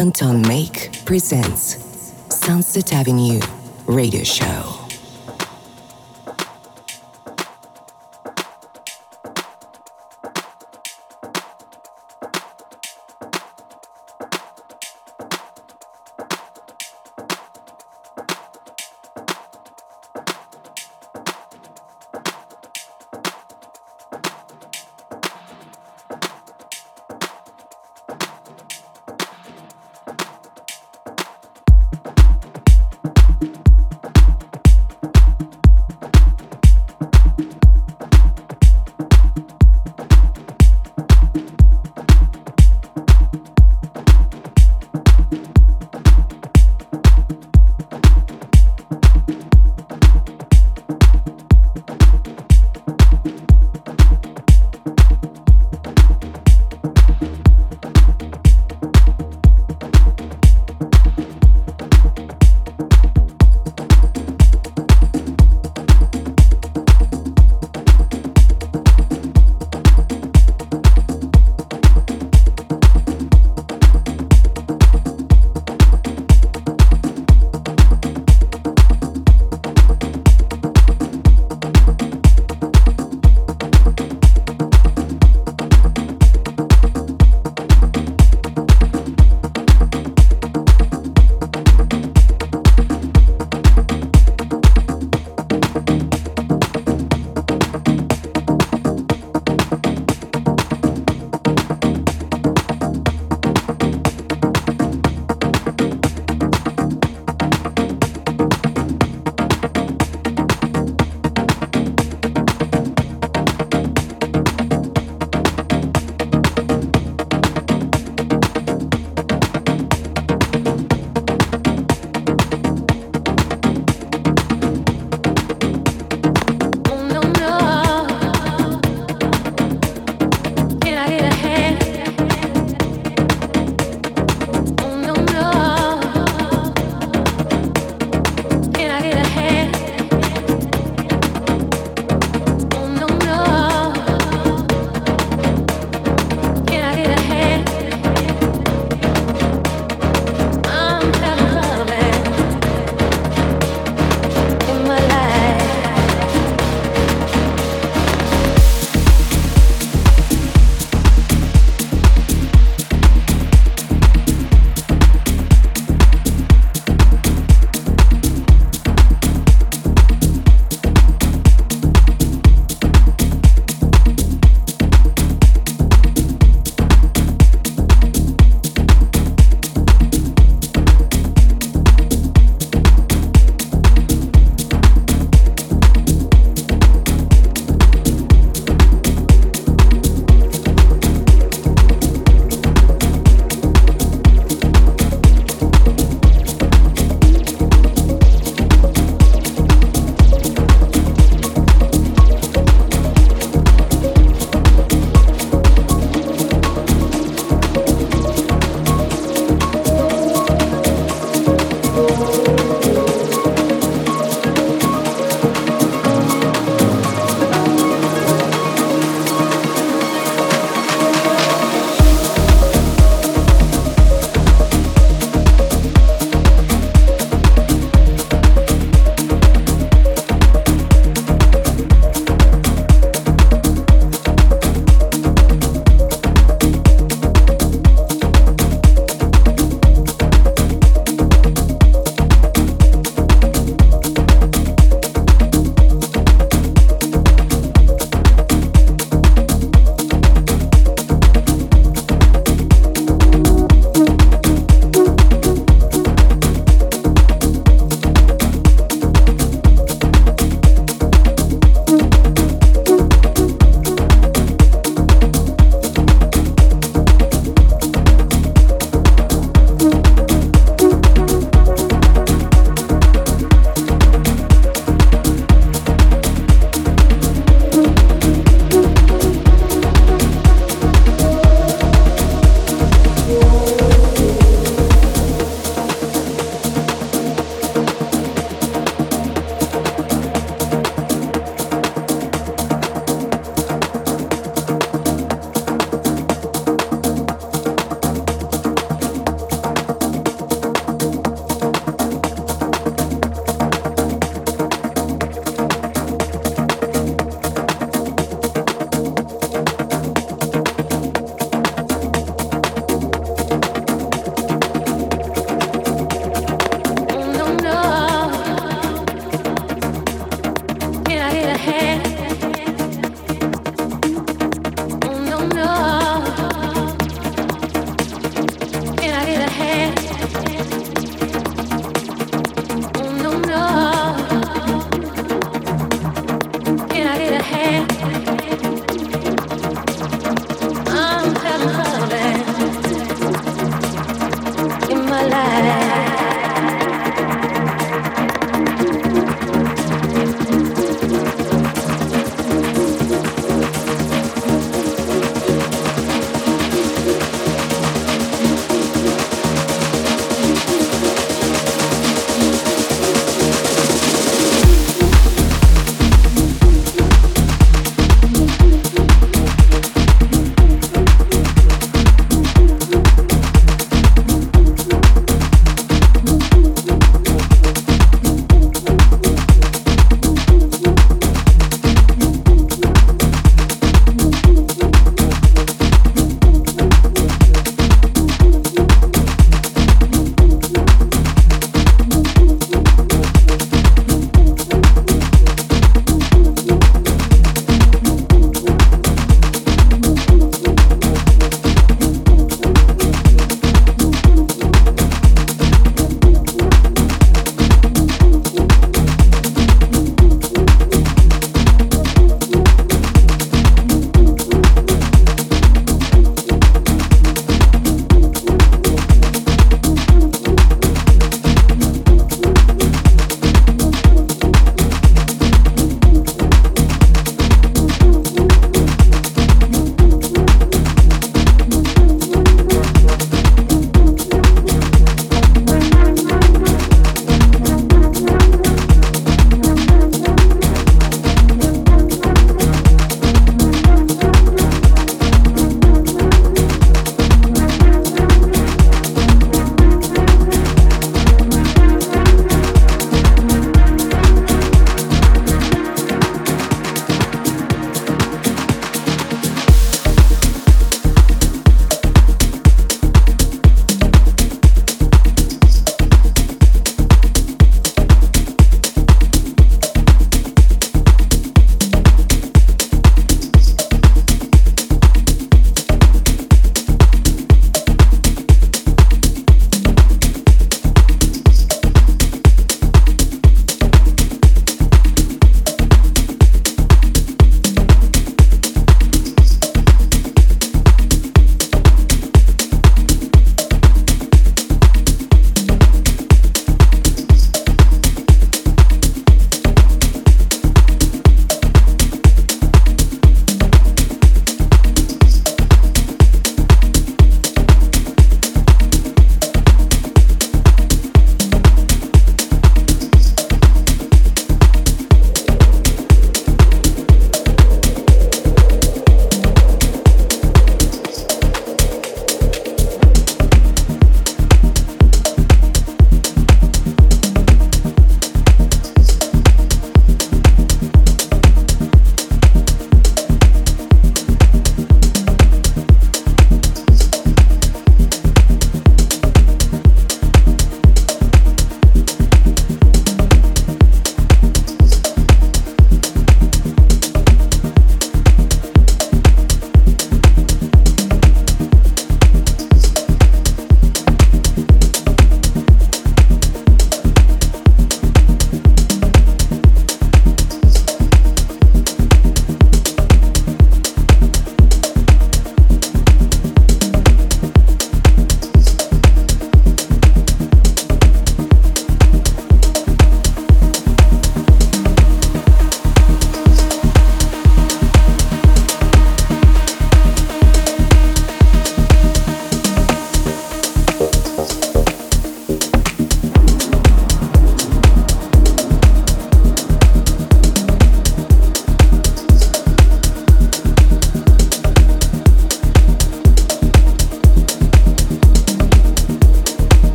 Anton Make presents Sunset Avenue Radio Show.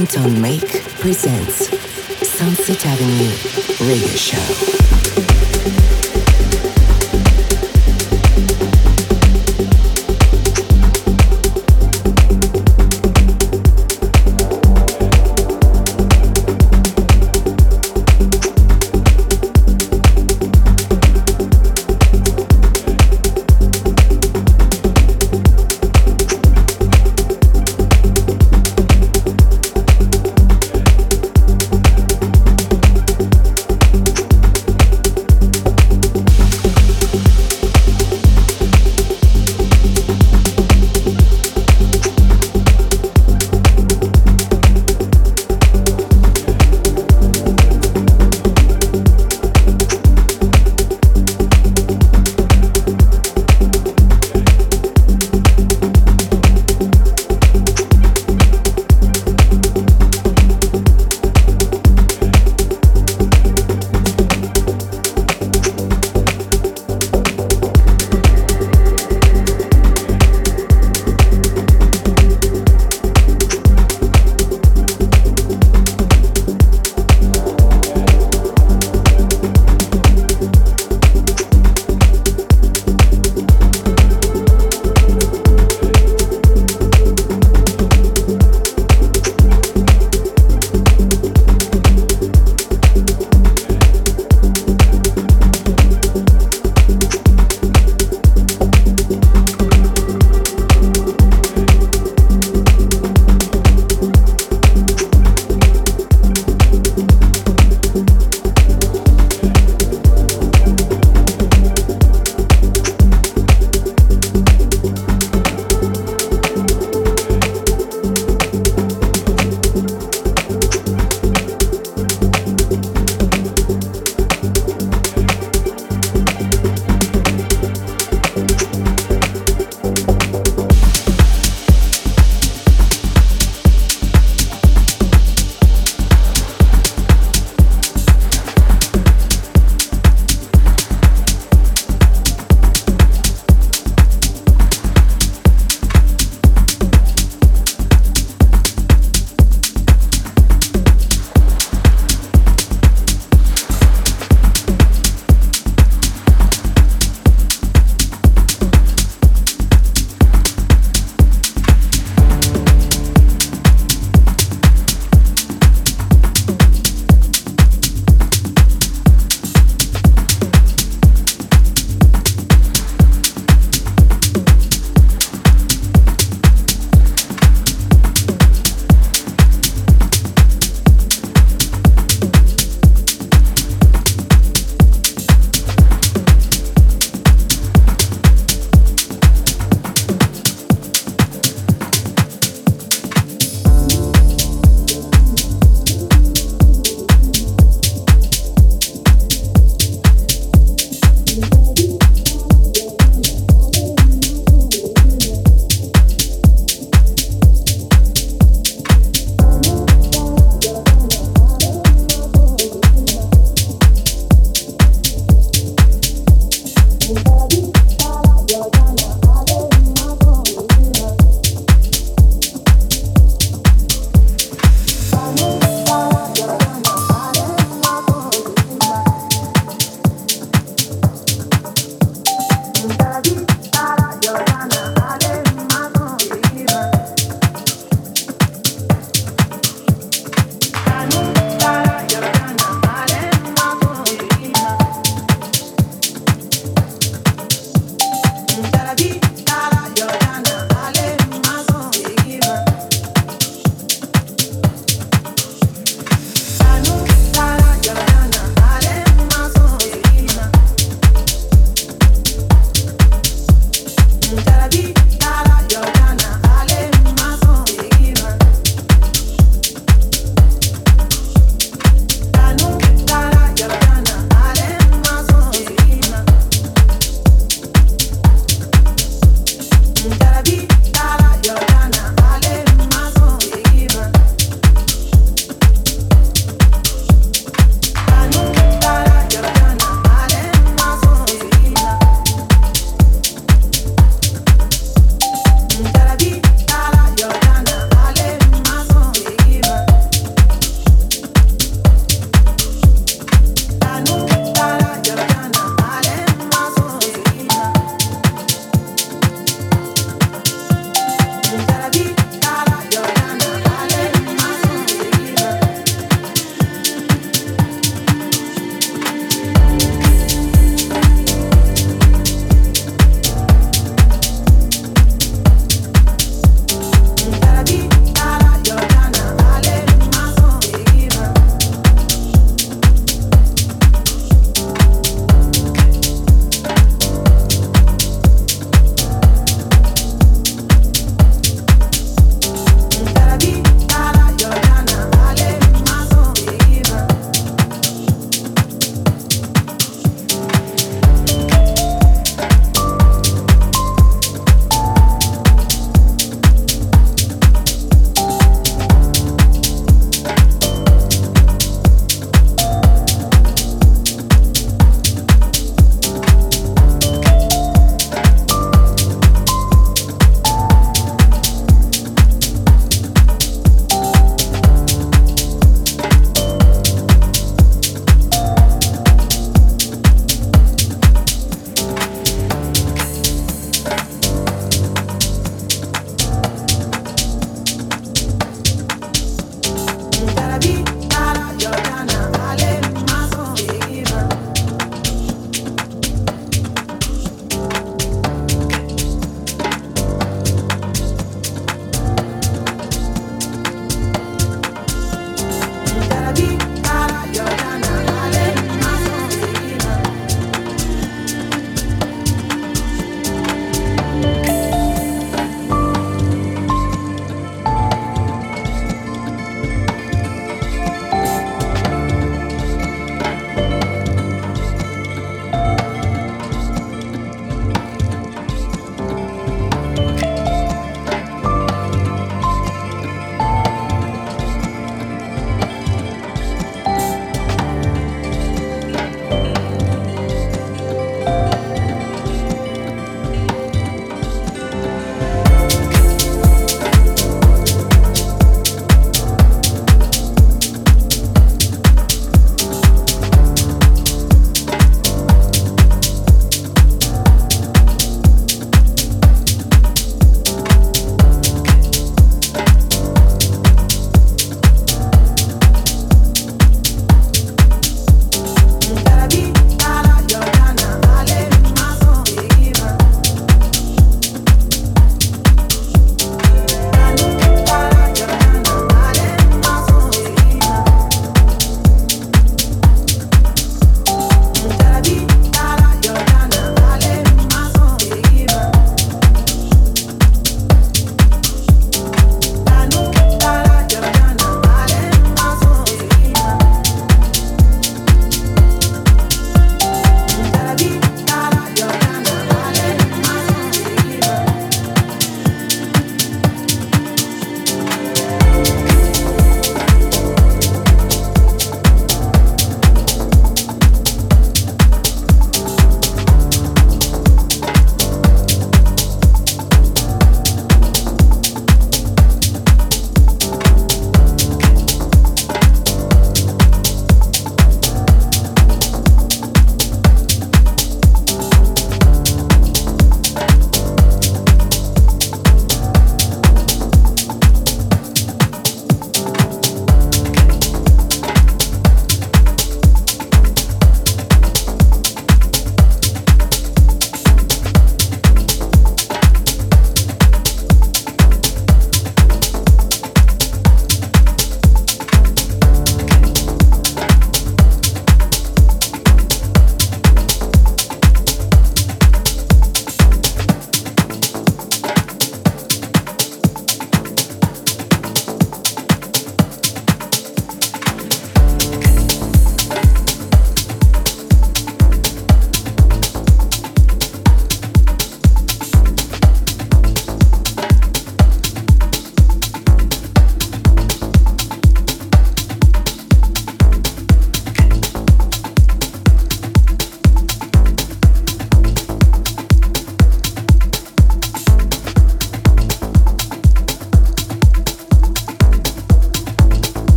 Anton Make presents Sunset Avenue Radio Show.